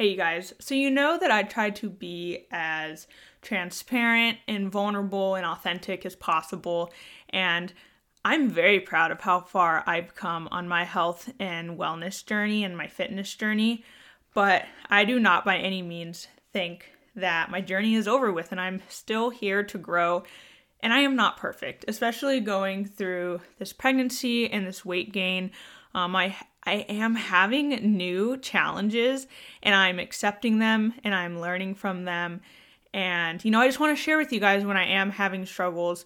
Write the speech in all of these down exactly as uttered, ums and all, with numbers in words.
Hey, you guys. So you know that I try to be as transparent and vulnerable and authentic as possible, and I'm very proud of how far I've come on my health and wellness journey and my fitness journey, but I do not by any means think that my journey is over with, and I'm still here to grow, and I am not perfect, especially going through this pregnancy and this weight gain. Um, I I am having new challenges, and I'm accepting them, and I'm learning from them. And, you know, I just want to share with you guys when I am having struggles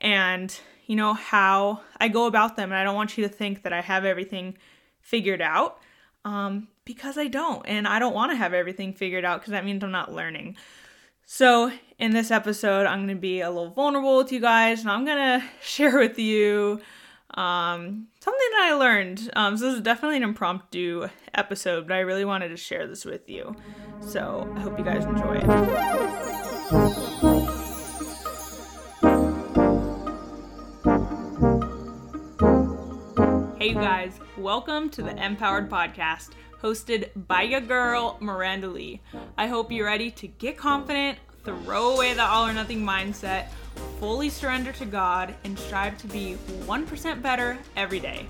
and, you know, how I go about them. And I don't want you to think that I have everything figured out um, because I don't. And I don't want to have everything figured out because that means I'm not learning. So in this episode, I'm going to be a little vulnerable with you guys, and I'm going to share with you Um, something that I learned. Um, so this is definitely an impromptu episode, but I really wanted to share this with you. So I hope you guys enjoy it. Hey, you guys, welcome to the Empowered Podcast, hosted by your girl, Miranda Lee. I hope you're ready to get confident, throw away the all or nothing mindset, fully surrender to God, and strive to be one percent better every day.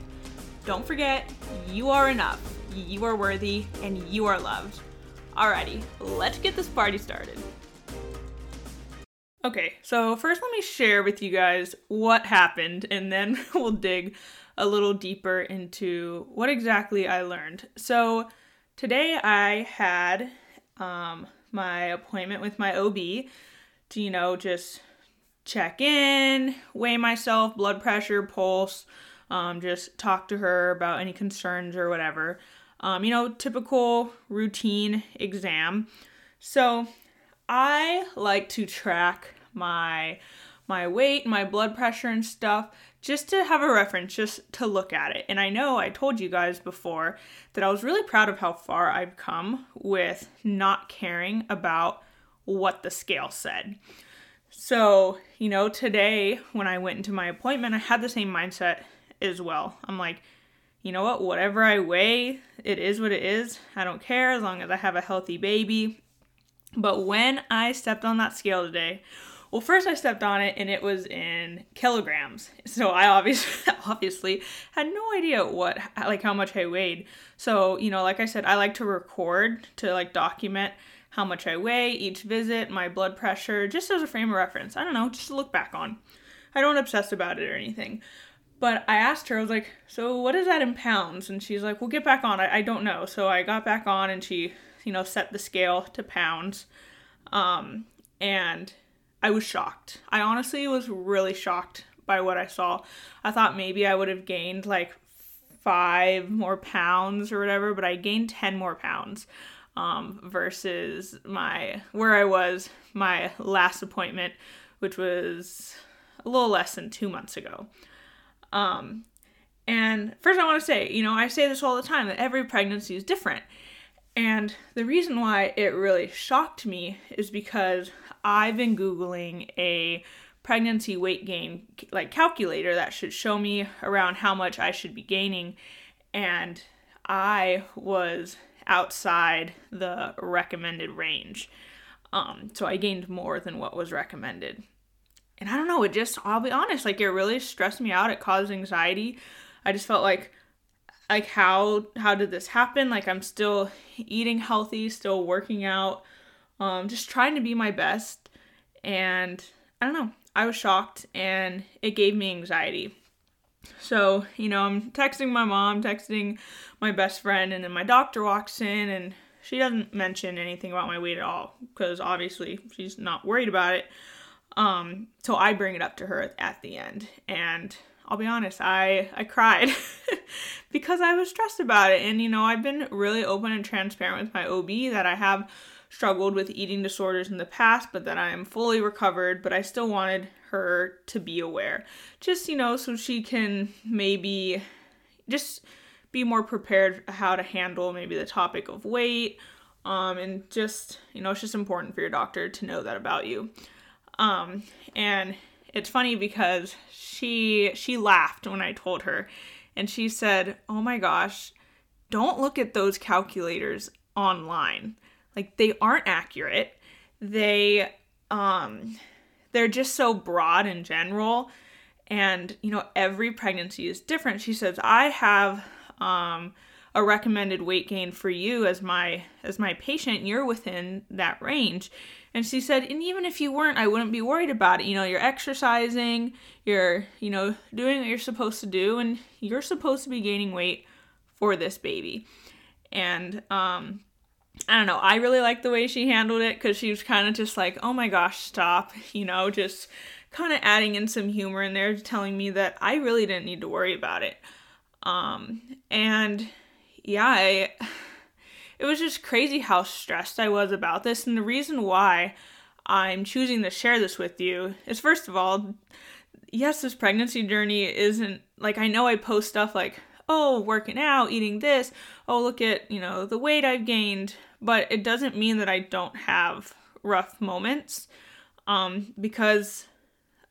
Don't forget, you are enough, you are worthy, and you are loved. Alrighty, let's get this party started. Okay, so first let me share with you guys what happened, and then we'll dig a little deeper into what exactly I learned. So today I had um, my appointment with my O B to, you know, just check in, weigh myself, blood pressure, pulse, um, just talk to her about any concerns or whatever. Um, you know, typical routine exam. So I like to track my my weight, my blood pressure and stuff, just to have a reference, just to look at it. And I know I told you guys before that I was really proud of how far I've come with not caring about what the scale said. So, you know, today when I went into my appointment, I had the same mindset as well. I'm like, you know what, whatever I weigh, it is what it is. I don't care as long as I have a healthy baby. But when I stepped on that scale today, well, first I stepped on it and it was in kilograms. So I obviously, obviously had no idea what, like how much I weighed. So, you know, like I said, I like to record to like document how much I weigh, each visit, my blood pressure, just as a frame of reference. I don't know, just to look back on. I don't obsess about it or anything. But I asked her, I was like, so what is that in pounds? And she's like, well, get back on. I, I don't know. So I got back on and she, you know, set the scale to pounds. Um, and I was shocked. I honestly was really shocked by what I saw. I thought maybe I would have gained like five more pounds or whatever, but I gained ten more pounds. Um, versus my, where I was, my last appointment, which was a little less than two months ago. Um, and first I want to say, you know, I say this all the time, that every pregnancy is different. And the reason why it really shocked me is because I've been Googling a pregnancy weight gain, like calculator that should show me around how much I should be gaining. And I was outside the recommended range. Um, so I gained more than what was recommended. And I don't know, it just, I'll be honest, like it really stressed me out. It caused anxiety. I just felt like, like how, how did this happen? Like I'm still eating healthy, still working out, um, just trying to be my best. And I don't know, I was shocked and it gave me anxiety. So, you know, I'm texting my mom, texting my best friend, and then my doctor walks in, and she doesn't mention anything about my weight at all, because obviously she's not worried about it. Um, so I bring it up to her at the end, and I'll be honest, I, I cried because I was stressed about it. And, you know, I've been really open and transparent with my O B that I have struggled with eating disorders in the past, but that I am fully recovered, but I still wanted her to be aware, just, you know, so she can maybe just be more prepared how to handle maybe the topic of weight. Um, and just, you know, it's just important for your doctor to know that about you. Um, and it's funny because she, she laughed when I told her, and she said, oh my gosh, don't look at those calculators. online. Like, they aren't accurate. They, um, they're just so broad in general. And, you know, every pregnancy is different. She says, I have, um, a recommended weight gain for you as my, as my patient, you're within that range. And she said, and even if you weren't, I wouldn't be worried about it. You know, you're exercising, you're, you know, doing what you're supposed to do, and you're supposed to be gaining weight for this baby. And, um, I don't know. I really like the way she handled it, because she was kind of just like, oh my gosh, stop, you know, just kind of adding in some humor in there, telling me that I really didn't need to worry about it. Um, and yeah, I, it was just crazy how stressed I was about this. And the reason why I'm choosing to share this with you is, first of all, yes, this pregnancy journey isn't like, I know I post stuff like, oh, working out, eating this, oh, look at, you know, the weight I've gained, but it doesn't mean that I don't have rough moments, um, because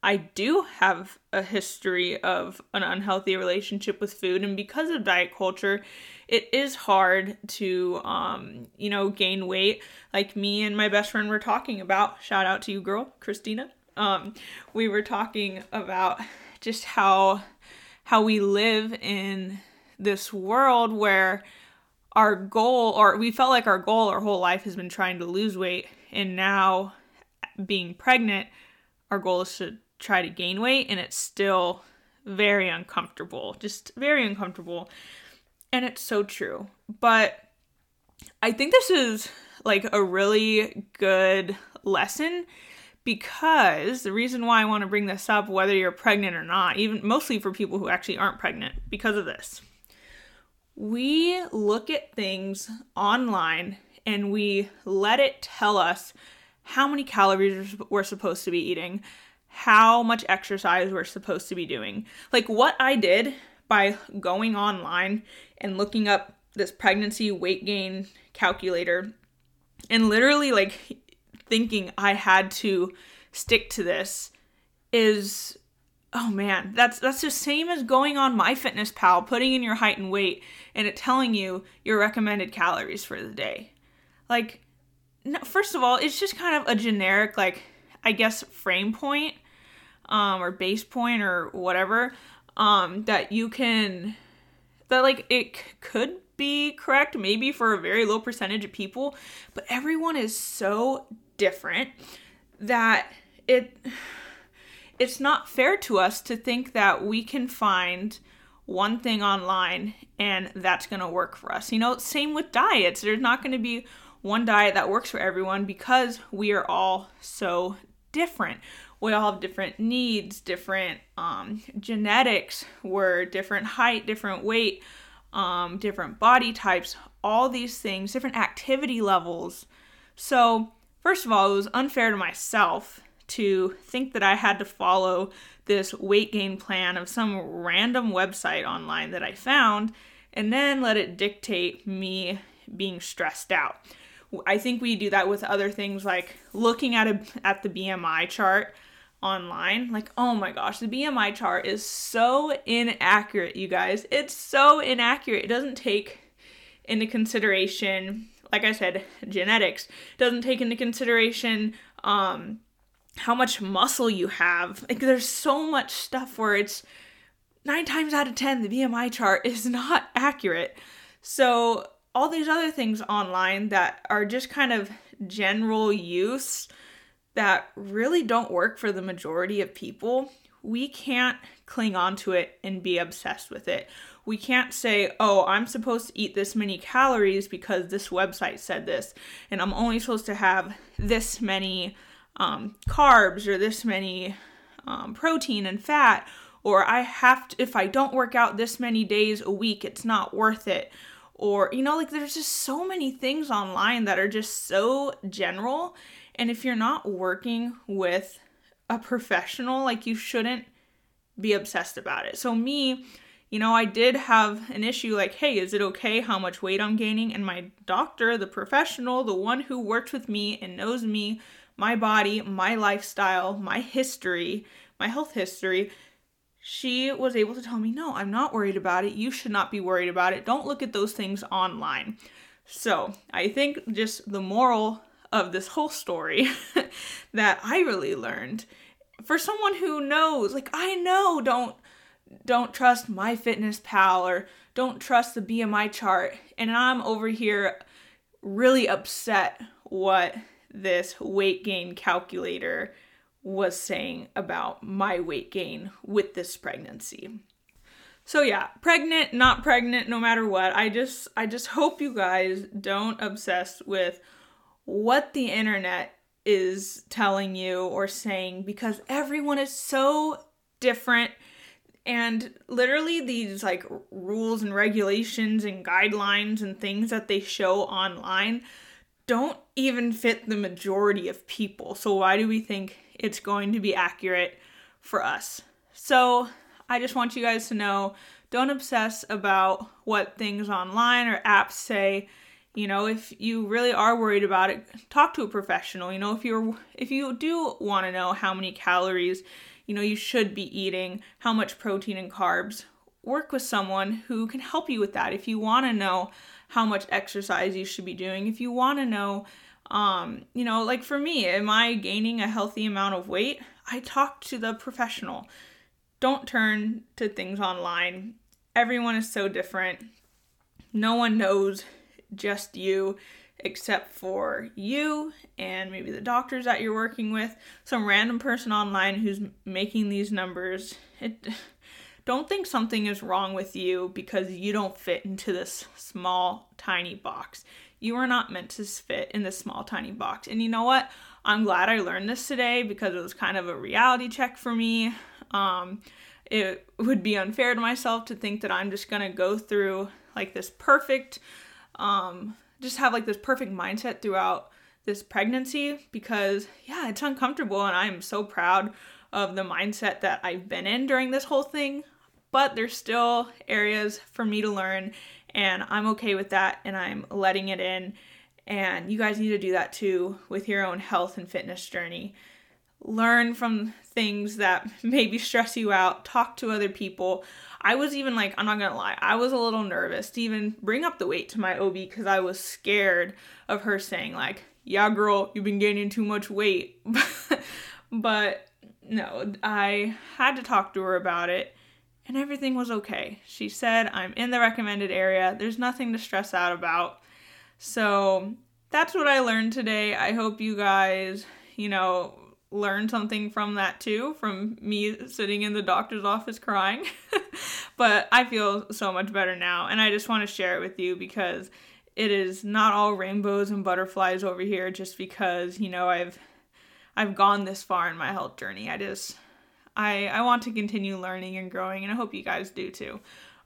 I do have a history of an unhealthy relationship with food, and because of diet culture, it is hard to, um, you know, gain weight. Like, me and my best friend were talking about, shout out to you, girl, Christina, um, we were talking about just how... how we live in this world where our goal, or we felt like our goal our whole life has been trying to lose weight, and now being pregnant, our goal is to try to gain weight, and it's still very uncomfortable, just very uncomfortable. And it's so true. But I think this is like a really good lesson, because the reason why I want to bring this up, whether you're pregnant or not, even mostly for people who actually aren't pregnant, because of this. We look at things online and we let it tell us how many calories we're supposed to be eating, how much exercise we're supposed to be doing. Like, what I did by going online and looking up this pregnancy weight gain calculator and literally like thinking I had to stick to this is, oh man, that's that's the same as going on MyFitnessPal, putting in your height and weight, and it telling you your recommended calories for the day. Like, no, first of all, it's just kind of a generic, like, I guess, frame point, um, or base point or whatever, um, that you can, that like it c- could be correct maybe for a very low percentage of people, but everyone is so different that it it's not fair to us to think that we can find one thing online and that's going to work for us. You know, same with diets. There's not going to be one diet that works for everyone, because we are all so different. We all have different needs, different um, genetics, we're different height, different weight, um, different body types, all these things, different activity levels. So first of all, it was unfair to myself to think that I had to follow this weight gain plan of some random website online that I found, and then let it dictate me being stressed out. I think we do that with other things, like looking at a, at the B M I chart online. Like, oh my gosh, the B M I chart is so inaccurate, you guys. It's so inaccurate. It doesn't take into consideration, like I said, genetics. It doesn't take into consideration um, how much muscle you have. Like, there's so much stuff where it's nine times out of ten, the B M I chart is not accurate. So all these other things online that are just kind of general use that really don't work for the majority of people, we can't cling on to it and be obsessed with it. We can't say, oh, I'm supposed to eat this many calories because this website said this, and I'm only supposed to have this many um, carbs or this many um, protein and fat, or I have to, if I don't work out this many days a week, it's not worth it. Or, you know, like, there's just so many things online that are just so general. And if you're not working with a professional, like, you shouldn't be obsessed about it. So me, you know, I did have an issue like, hey, is it okay how much weight I'm gaining? And my doctor, the professional, the one who works with me and knows me, my body, my lifestyle, my history, my health history, she was able to tell me, no, I'm not worried about it. You should not be worried about it. Don't look at those things online. So I think just the moral of this whole story that I really learned for someone who knows, like I know, don't don't trust MyFitnessPal or don't trust the B M I chart, and I'm over here really upset what this weight gain calculator was saying about my weight gain with this pregnancy. So yeah, pregnant, not pregnant, no matter what, I just I just hope you guys don't obsess with what the internet is telling you or saying, because everyone is so different, and literally these like rules and regulations and guidelines and things that they show online don't even fit the majority of people. So why do we think it's going to be accurate for us? So I just want you guys to know, don't obsess about what things online or apps say. You know, if you really are worried about it, talk to a professional. You know, if you're if you do want to know how many calories, you know, you should be eating, how much protein and carbs, work with someone who can help you with that. If you want to know how much exercise you should be doing, if you want to know, um, you know, like for me, am I gaining a healthy amount of weight? I talk to the professional. Don't turn to things online. Everyone is so different. No one knows just you, except for you and maybe the doctors that you're working with, some random person online who's making these numbers. It, don't think something is wrong with you because you don't fit into this small, tiny box. You are not meant to fit in this small, tiny box. And you know what? I'm glad I learned this today because it was kind of a reality check for me. Um, it would be unfair to myself to think that I'm just going to go through like this perfect, um, just have like this perfect mindset throughout this pregnancy, because yeah, it's uncomfortable, and I'm so proud of the mindset that I've been in during this whole thing, but there's still areas for me to learn, and I'm okay with that, and I'm letting it in, and you guys need to do that too with your own health and fitness journey. Learn from things that maybe stress you out. Talk to other people. I was even like, I'm not going to lie, I was a little nervous to even bring up the weight to my O B because I was scared of her saying like, yeah, girl, you've been gaining too much weight. But no, I had to talk to her about it, and everything was okay. She said, I'm in the recommended area. There's nothing to stress out about. So that's what I learned today. I hope you guys, you know, learn something from that too, from me sitting in the doctor's office crying. But I feel so much better now, and I just want to share it with you because it is not all rainbows and butterflies over here just because, you know, I've I've gone this far in my health journey. I just I I want to continue learning and growing, and I hope you guys do too.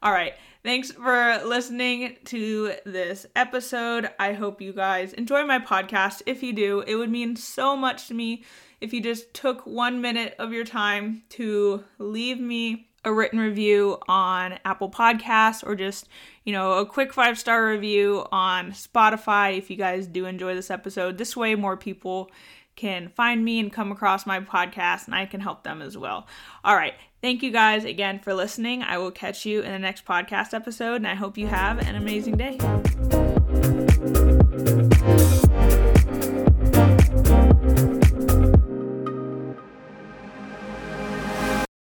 All right, thanks for listening to this episode. I hope you guys enjoy my podcast. If you do, it would mean so much to me if you just took one minute of your time to leave me a written review on Apple Podcasts, or just, you know, a quick five-star review on Spotify if you guys do enjoy this episode. This way, more people can find me and come across my podcast, and I can help them as well. All right. Thank you guys again for listening. I will catch you in the next podcast episode, and I hope you have an amazing day.